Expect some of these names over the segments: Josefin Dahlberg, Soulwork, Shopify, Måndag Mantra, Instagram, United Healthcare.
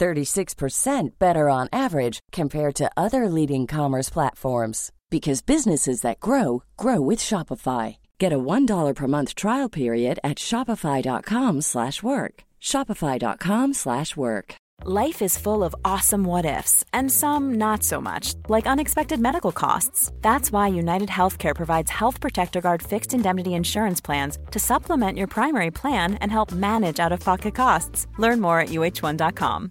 36% better on average compared to other leading commerce platforms. Because businesses that grow, grow with Shopify. Get a $1 per month trial period at shopify.com/work. Shopify.com/work. Life is full of awesome what-ifs, and some not so much, like unexpected medical costs. That's why United Healthcare provides Health Protector Guard fixed indemnity insurance plans to supplement your primary plan and help manage out-of-pocket costs. Learn more at uh1.com.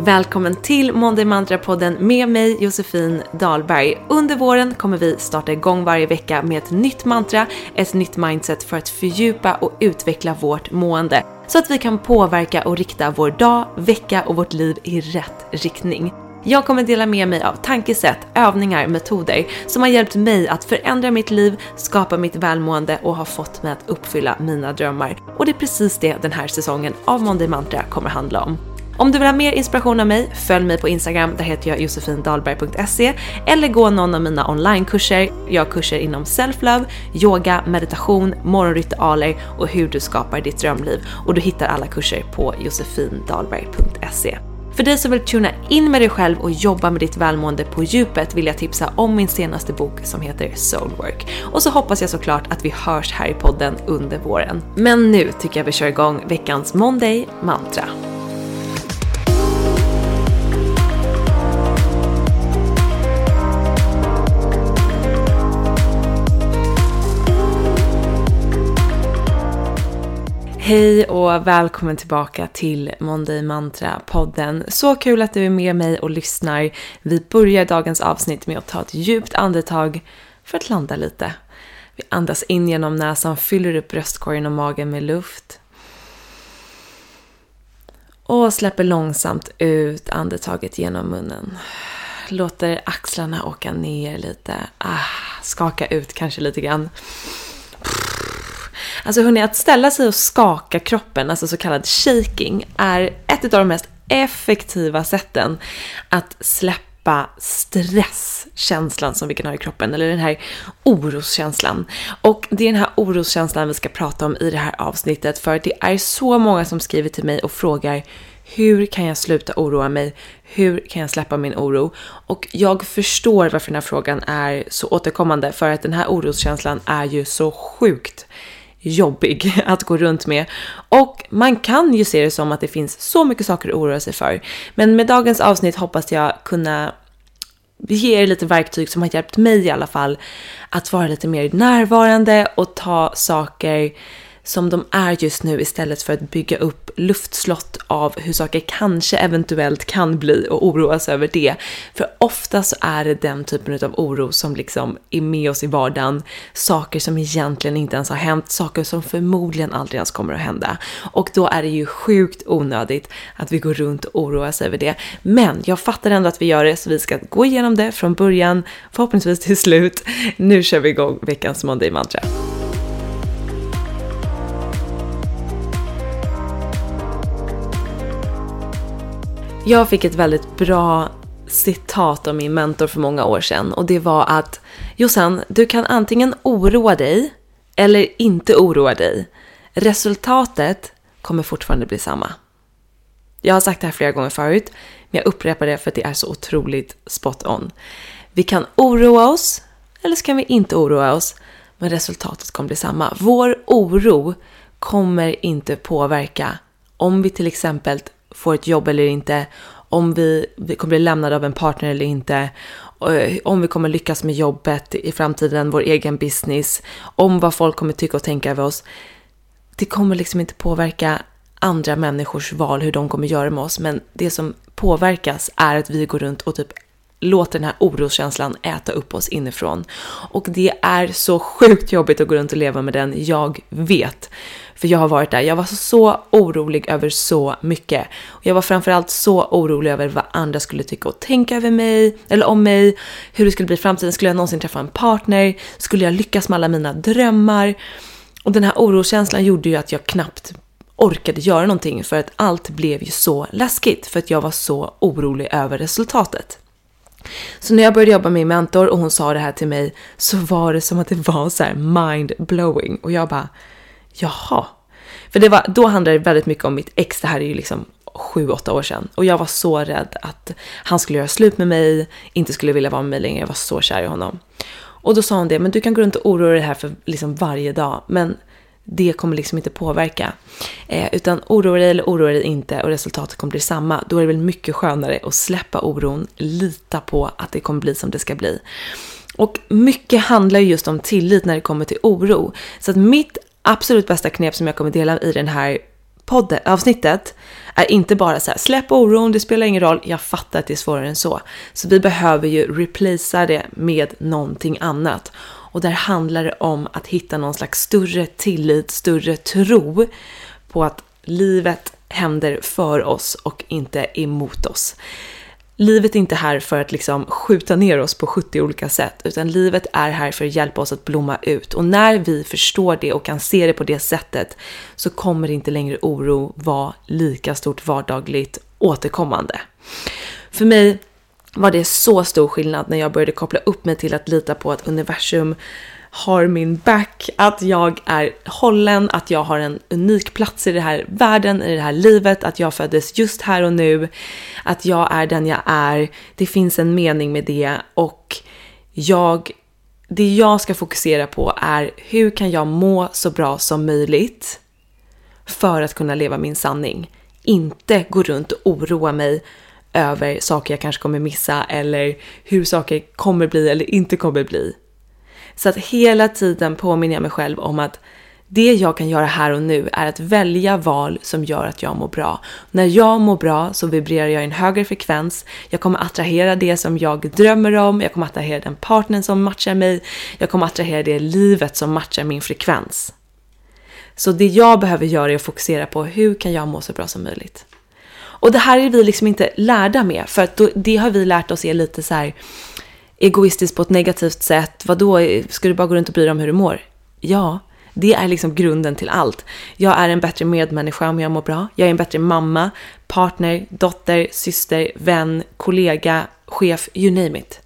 Välkommen till Måndag Mantra-podden med mig Josefin Dahlberg. Under våren kommer vi starta igång varje vecka med ett nytt mantra, ett nytt mindset för att fördjupa och utveckla vårt mående. Så att vi kan påverka och rikta vår dag, vecka och vårt liv i rätt riktning. Jag kommer dela med mig av tankesätt, övningar, metoder som har hjälpt mig att förändra mitt liv, skapa mitt välmående och har fått mig att uppfylla mina drömmar. Och det är precis det den här säsongen av Måndag Mantra kommer handla om. Om du vill ha mer inspiration av mig, följ mig på Instagram, där heter jag josefindahlberg.se, eller gå någon av mina onlinekurser. Jag har kurser inom self-love, yoga, meditation, morgonritualer och hur du skapar ditt drömliv. Och du hittar alla kurser på josefindahlberg.se. För dig som vill tuna in med dig själv och jobba med ditt välmående på djupet vill jag tipsa om min senaste bok som heter Soulwork. Och så hoppas jag såklart att vi hörs här i podden under våren. Men nu tycker jag vi kör igång veckans Måndag Mantra. Hej och välkommen tillbaka till Måndag Mantra-podden. Så kul att du är med mig och lyssnar. Vi börjar dagens avsnitt med att ta ett djupt andetag för att landa lite. Vi andas in genom näsan, fyller upp bröstkorgen och magen med luft. Och släpper långsamt ut andetaget genom munnen. Låter axlarna åka ner lite. Skaka ut kanske lite grann. Alltså hörni, att ställa sig och skaka kroppen, alltså så kallad shaking, är ett av de mest effektiva sätten att släppa stresskänslan som vi kan ha i kroppen, eller den här oroskänslan. Och det är den här oroskänslan vi ska prata om i det här avsnittet, för det är så många som skriver till mig och frågar: hur kan jag sluta oroa mig? Hur kan jag släppa min oro? Och jag förstår varför den här frågan är så återkommande, för att den här oroskänslan är ju så sjukt jobbig att gå runt med. Och man kan ju se det som att det finns så mycket saker att oroa sig för. Men med dagens avsnitt hoppas jag kunna ge er lite verktyg som har hjälpt mig i alla fall att vara lite mer närvarande och ta saker som de är just nu istället för att bygga upp luftslott av hur saker kanske eventuellt kan bli och oroas över det. För ofta så är det den typen av oro som liksom är med oss i vardagen. Saker som egentligen inte ens har hänt, saker som förmodligen aldrig ens kommer att hända. Och då är det ju sjukt onödigt att vi går runt och oroas över det. Men jag fattar ändå att vi gör det, så vi ska gå igenom det från början, förhoppningsvis till slut. Nu kör vi igång veckans Måndag Mantra. Jag fick ett väldigt bra citat av min mentor för många år sedan, och det var att: Jossan, du kan antingen oroa dig eller inte oroa dig. Resultatet kommer fortfarande bli samma. Jag har sagt det här flera gånger förut, men jag upprepar det för att det är så otroligt spot on. Vi kan oroa oss eller så kan vi inte oroa oss, men resultatet kommer bli samma. Vår oro kommer inte påverka om vi till exempel får ett jobb eller inte, om vi kommer bli lämnade av en partner eller inte, om vi kommer lyckas med jobbet i framtiden, vår egen business, om vad folk kommer tycka och tänka över oss. Det kommer liksom inte påverka andra människors val, hur de kommer göra med oss, men det som påverkas är att vi går runt och typ låter den här oroskänslan äta upp oss inifrån. Och det är så sjukt jobbigt att gå runt och leva med den, jag vet. För jag har varit där, jag var så orolig över så mycket. Och jag var framförallt så orolig över vad andra skulle tycka och tänka över mig, eller om mig, hur det skulle bli i framtiden, skulle jag någonsin träffa en partner, skulle jag lyckas med alla mina drömmar. Och den här oroskänslan gjorde ju att jag knappt orkade göra någonting, för att allt blev ju så läskigt, för att jag var så orolig över resultatet. Så när jag började jobba med min mentor och hon sa det här till mig, så var det som att det var så här mind-blowing. Och jag bara, jaha. För det var, då handlade det väldigt mycket om mitt ex, det här är ju liksom 7-8 år sedan. Och jag var så rädd att han skulle göra slut med mig, inte skulle vilja vara med mig längre, jag var så kär i honom. Och då sa hon det, men du kan gå runt och oroa dig här för liksom varje dag, men det kommer liksom inte påverka. Utan oroa dig eller oroa dig inte och resultatet kommer bli samma. Då är det väl mycket skönare att släppa oron, lita på att det kommer bli som det ska bli. Och mycket handlar just om tillit när det kommer till oro. Så att mitt absolut bästa knep som jag kommer dela i den här poddavsnittet är inte bara så här, släpp oron, det spelar ingen roll, jag fattar att det är svårare än så. Så vi behöver ju replacea det med någonting annat. Och där handlar det om att hitta någon slags större tillit, större tro på att livet händer för oss och inte emot oss. Livet är inte här för att liksom skjuta ner oss på 70 olika sätt, utan livet är här för att hjälpa oss att blomma ut. Och när vi förstår det och kan se det på det sättet, så kommer inte längre oro vara lika stort vardagligt återkommande. För mig var det så stor skillnad när jag började koppla upp mig till att lita på att universum har min back, att jag är hållen, att jag har en unik plats i den här världen, i det här livet, att jag föddes just här och nu, att jag är den jag är, det finns en mening med det, och det jag ska fokusera på är hur kan jag må så bra som möjligt för att kunna leva min sanning, inte gå runt och oroa mig över saker jag kanske kommer missa eller hur saker kommer bli eller inte kommer bli. Så att hela tiden påminner jag mig själv om att det jag kan göra här och nu är att välja val som gör att jag mår bra. När jag mår bra så vibrerar jag i en högre frekvens. Jag kommer attrahera det som jag drömmer om. Jag kommer attrahera den partnern som matchar mig. Jag kommer attrahera det livet som matchar min frekvens. Så det jag behöver göra är att fokusera på hur kan jag må så bra som möjligt. Och det här är vi liksom inte lärda med, för att det har vi lärt oss är lite så här egoistiskt på ett negativt sätt. Vadå, ska du bara gå runt och bry dig om hur du mår? Ja, det är liksom grunden till allt. Jag är en bättre medmänniska om jag mår bra. Jag är en bättre mamma, partner, dotter, syster, vän, kollega, chef, you name it.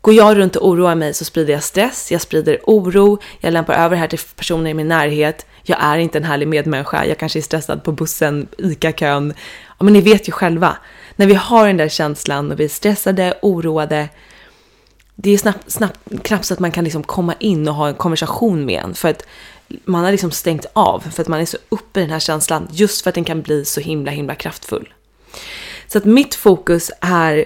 Går jag runt och oroar mig så sprider jag stress, jag sprider oro, jag lämpar över här till personer i min närhet. Jag är inte en härlig medmänniska, jag kanske är stressad på bussen, ICA-kön. Ja, men ni vet ju själva, när vi har den där känslan och vi är stressade, oroade, det är knappt så att man kan liksom komma in och ha en konversation med en, för att man har liksom stängt av, för att man är så uppe i den här känslan, just för att den kan bli så himla kraftfull. Så att mitt fokus är,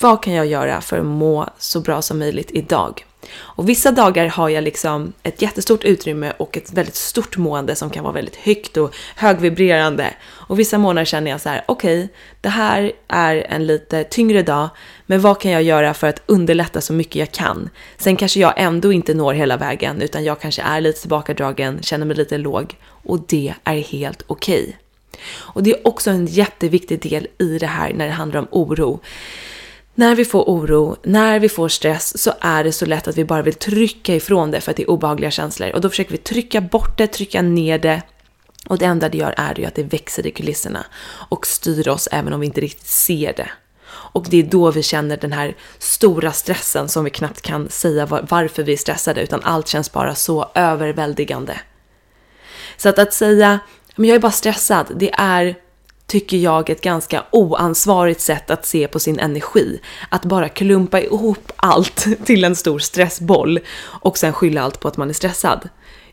vad kan jag göra för att må så bra som möjligt idag? Och vissa dagar har jag liksom ett jättestort utrymme och ett väldigt stort mående som kan vara väldigt högt och högvibrerande. Och vissa månader känner jag så här, okej, det här är en lite tyngre dag, men vad kan jag göra för att underlätta så mycket jag kan? Sen kanske jag ändå inte når hela vägen, utan jag kanske är lite tillbakadragen, känner mig lite låg, och det är helt okej. Och det är också en jätteviktig del i det här när det handlar om oro. När vi får oro, när vi får stress, så är det så lätt att vi bara vill trycka ifrån det för att det är obehagliga känslor. Och då försöker vi trycka bort det, trycka ner det. Och det enda det gör är ju att det växer i kulisserna och styr oss även om vi inte riktigt ser det. Och det är då vi känner den här stora stressen som vi knappt kan säga varför vi är stressade, utan allt känns bara så överväldigande. Så att säga, men jag är bara stressad, det är, tycker jag, ett ganska oansvarigt sätt att se på sin energi. Att bara klumpa ihop allt till en stor stressboll och sen skylla allt på att man är stressad.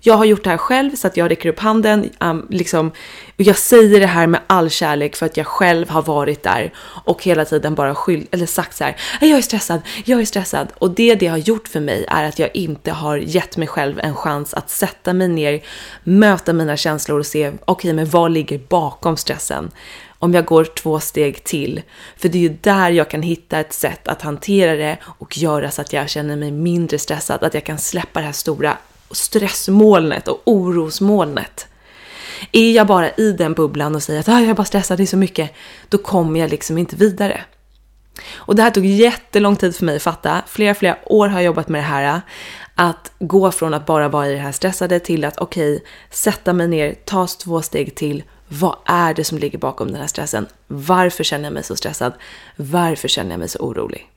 Jag har gjort det här själv, så att jag räcker upp handen. Och jag säger det här med all kärlek för att jag själv har varit där och hela tiden bara sagt så här: jag är stressad. Och det har gjort för mig är att jag inte har gett mig själv en chans att sätta mig ner, möta mina känslor och se men vad ligger bakom stressen. Om jag går 2 steg till. För det är ju där jag kan hitta ett sätt att hantera det och göra så att jag känner mig mindre stressad. Att jag kan släppa det här stora stressmolnet och orosmolnet. Är jag bara i den bubblan och säger att jag är bara stressad, det är så mycket, då kommer jag liksom inte vidare. Och det här tog jättelång tid för mig att fatta. Flera år har jag jobbat med det här. Att gå från att bara vara i det här stressade till att sätta mig ner, ta 2 steg till. Vad är det som ligger bakom den här stressen? Varför känner jag mig så stressad? Varför känner jag mig så orolig?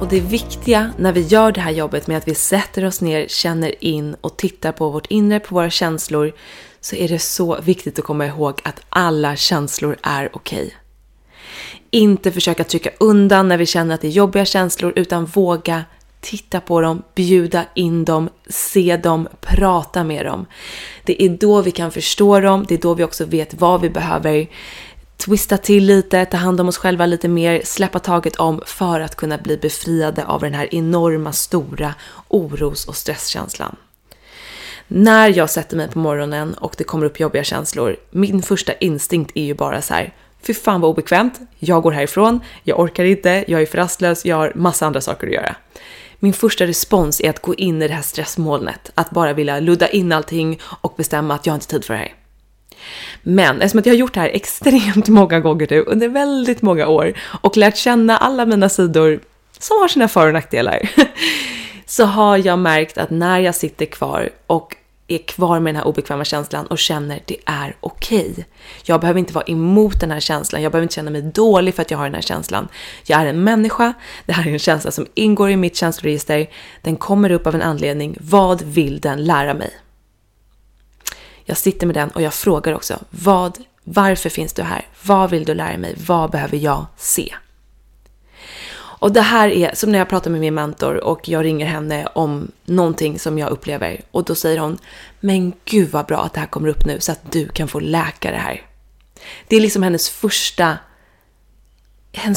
Och det viktiga när vi gör det här jobbet med att vi sätter oss ner, känner in och tittar på vårt inre, på våra känslor, så är det så viktigt att komma ihåg att alla känslor är okej. Inte försöka trycka undan när vi känner att det är jobbiga känslor, utan våga titta på dem, bjuda in dem, se dem, prata med dem. Det är då vi kan förstå dem, det är då vi också vet vad vi behöver twista till lite, ta hand om oss själva lite mer, släppa taget om för att kunna bli befriade av den här enorma, stora oros- och stresskänslan. När jag sätter mig på morgonen och det kommer upp jobbiga känslor, min första instinkt är ju bara så här: fy fan vad obekvämt, jag går härifrån, jag orkar inte, jag är för rastlös, jag har massa andra saker att göra. Min första respons är att gå in i det här stressmolnet, att bara vilja ludda in allting och bestämma att jag inte har tid för det här. Men eftersom att jag har gjort det här extremt många gånger nu under väldigt många år och lärt känna alla mina sidor som har sina för- och nackdelar, så har jag märkt att när jag sitter kvar och är kvar med den här obekväma känslan och känner att det är okej. Jag behöver inte vara emot den här känslan. Jag behöver inte känna mig dålig för att jag har den här känslan. Jag är en människa. Det här är en känsla som ingår i mitt känsloregister. Den kommer upp av en anledning. Vad vill den lära mig? Jag sitter med den och jag frågar också: varför finns du här? Vad vill du lära mig? Vad behöver jag se? Och det här är som när jag pratar med min mentor och jag ringer henne om någonting som jag upplever. Och då säger hon: men gud vad bra att det här kommer upp nu så att du kan få läka det här. Det är liksom hennes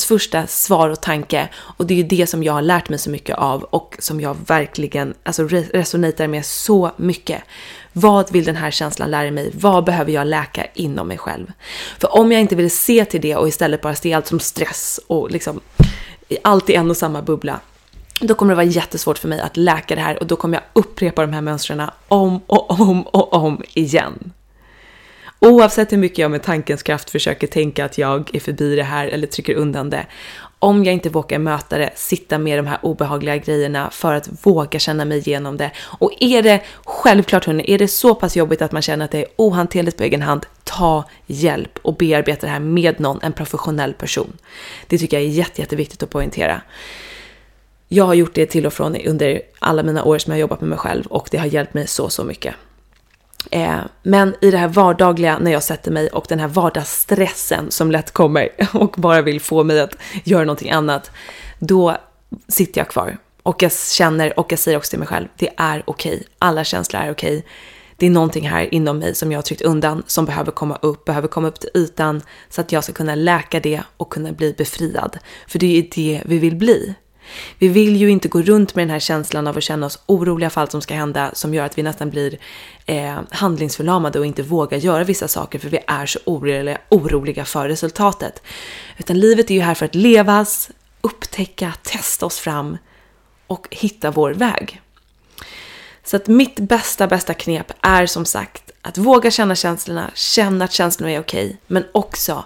första svar och tanke. Och det är ju det som jag har lärt mig så mycket av och som jag verkligen resonerar med så mycket. Vad vill den här känslan lära mig? Vad behöver jag läka inom mig själv? För om jag inte vill se till det och istället bara se allt som stress och liksom allt i en och samma bubbla, då kommer det vara jättesvårt för mig att läka det här. Och då kommer jag upprepa de här mönstren om och om igen. Oavsett hur mycket jag med tankens kraft försöker tänka att jag är förbi det här eller trycker undan det. Om jag inte vågar möta det, sitta med de här obehagliga grejerna för att våga känna mig igenom det. Och är det självklart, hörni, är det så pass jobbigt att man känner att det är ohanterligt på egen hand, ta hjälp och bearbeta det här med någon, en professionell person. Det tycker jag är jätteviktigt att poängtera. Jag har gjort det till och från under alla mina år som jag har jobbat med mig själv och det har hjälpt mig så mycket. Men i det här vardagliga, när jag sätter mig och den här vardagsstressen som lätt kommer och bara vill få mig att göra någonting annat, då sitter jag kvar och jag känner och jag säger också till mig själv: det är okej, alla känslor är okej. Det är någonting här inom mig som jag har tryckt undan som behöver komma upp till ytan så att jag ska kunna läka det och kunna bli befriad. För det är det vi vill bli. Vi vill ju inte gå runt med den här känslan av att känna oss oroliga för allt som ska hända, som gör att vi nästan blir handlingsförlamade och inte vågar göra vissa saker för vi är så oroliga för resultatet. Utan livet är ju här för att levas, upptäcka, testa oss fram och hitta vår väg. Så att mitt bästa knep är som sagt att våga känna känslorna, känna att känslorna är okej, men också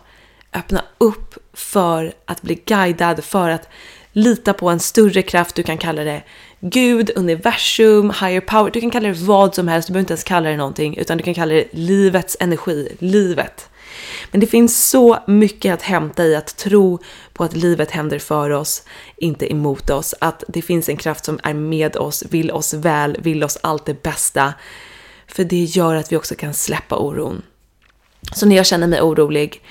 öppna upp för att bli guidad, för att lita på en större kraft. Du kan kalla det Gud, universum, higher power. Du kan kalla det vad som helst. Du behöver inte ens kalla det någonting, utan du kan kalla det livets energi, livet. Men det finns så mycket att hämta i att tro på att livet händer för oss, inte emot oss. Att det finns en kraft som är med oss, vill oss väl, vill oss allt det bästa. För det gör att vi också kan släppa oron. Så när jag känner mig orolig,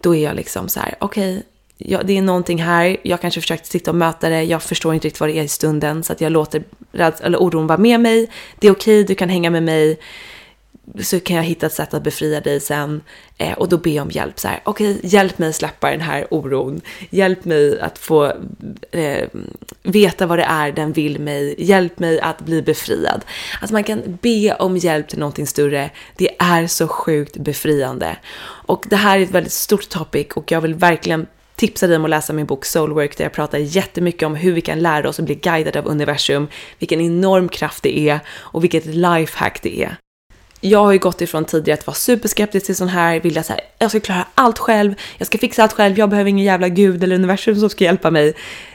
då är jag liksom så här, okej, det är någonting här, jag kanske försökte sitta och möta det, jag förstår inte riktigt vad det är i stunden, så att jag låter oron vara med mig. Det är okej, du kan hänga med mig, så kan jag hitta ett sätt att befria dig sen. Och då ber jag om hjälp så här, okej, hjälp mig släppa den här oron, hjälp mig att få veta vad det är den vill mig, hjälp mig att bli befriad. Alltså man kan be om hjälp till någonting större, det är så sjukt befriande. Och det här är ett väldigt stort topic, och jag vill verkligen tipsa dig om att läsa min bok Soulwork, där jag pratar jättemycket om hur vi kan lära oss att bli guidade av universum, vilken enorm kraft det är och vilket lifehack det är. Jag har ju gått ifrån tidigare att vara superskeptisk till sån här, vilja så här, jag ska klara allt själv, jag ska fixa allt själv, jag behöver ingen jävla gud eller universum som ska hjälpa mig,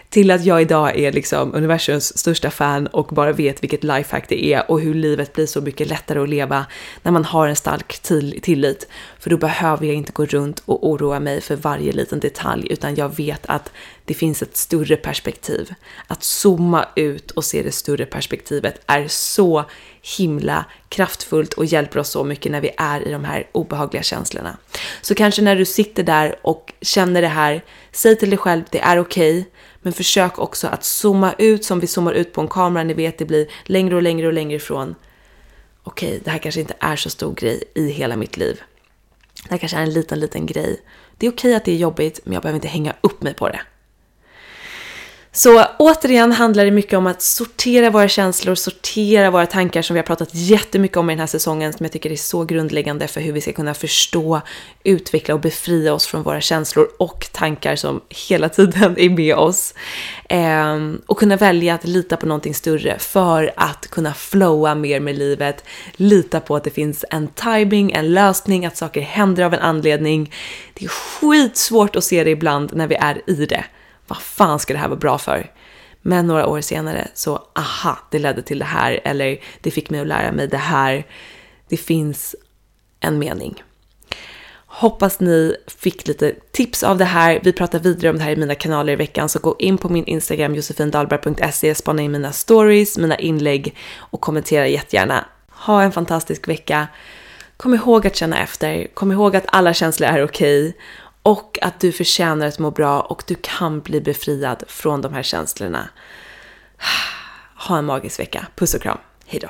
till att jag idag är liksom universums största fan och bara vet vilket lifehack det är och hur livet blir så mycket lättare att leva när man har en stark tillit. För då behöver jag inte gå runt och oroa mig för varje liten detalj, utan jag vet att det finns ett större perspektiv. Att zooma ut och se det större perspektivet är så himla kraftfullt och hjälper oss så mycket när vi är i de här obehagliga känslorna. Så kanske när du sitter där och känner det här, säg till dig själv, det är okej. Men försök också att zooma ut som vi zoomar ut på en kamera. Ni vet, det blir längre och längre och längre ifrån. Okej, det här kanske inte är så stor grej i hela mitt liv. Det här kanske är en liten grej. Det är okej att det är jobbigt, men jag behöver inte hänga upp mig på det. Så återigen handlar det mycket om att sortera våra känslor, sortera våra tankar, som vi har pratat jättemycket om i den här säsongen, som jag tycker är så grundläggande för hur vi ska kunna förstå, utveckla och befria oss från våra känslor och tankar som hela tiden är med oss. Och kunna välja att lita på någonting större för att kunna flowa mer med livet, lita på att det finns en timing, en lösning, att saker händer av en anledning. Det är skitsvårt att se det ibland när vi är i det. Vad fan ska det här vara bra för? Men några år senare så, aha, det ledde till det här. Eller det fick mig att lära mig det här. Det finns en mening. Hoppas ni fick lite tips av det här. Vi pratar vidare om det här i mina kanaler i veckan. Så gå in på min Instagram josefindahlberg.se, spana in mina stories, mina inlägg och kommentera jättegärna. Ha en fantastisk vecka. Kom ihåg att känna efter. Kom ihåg att alla känslor är okej. Och att du förtjänar att må bra och du kan bli befriad från de här känslorna. Ha en magisk vecka. Puss och kram. Hej då.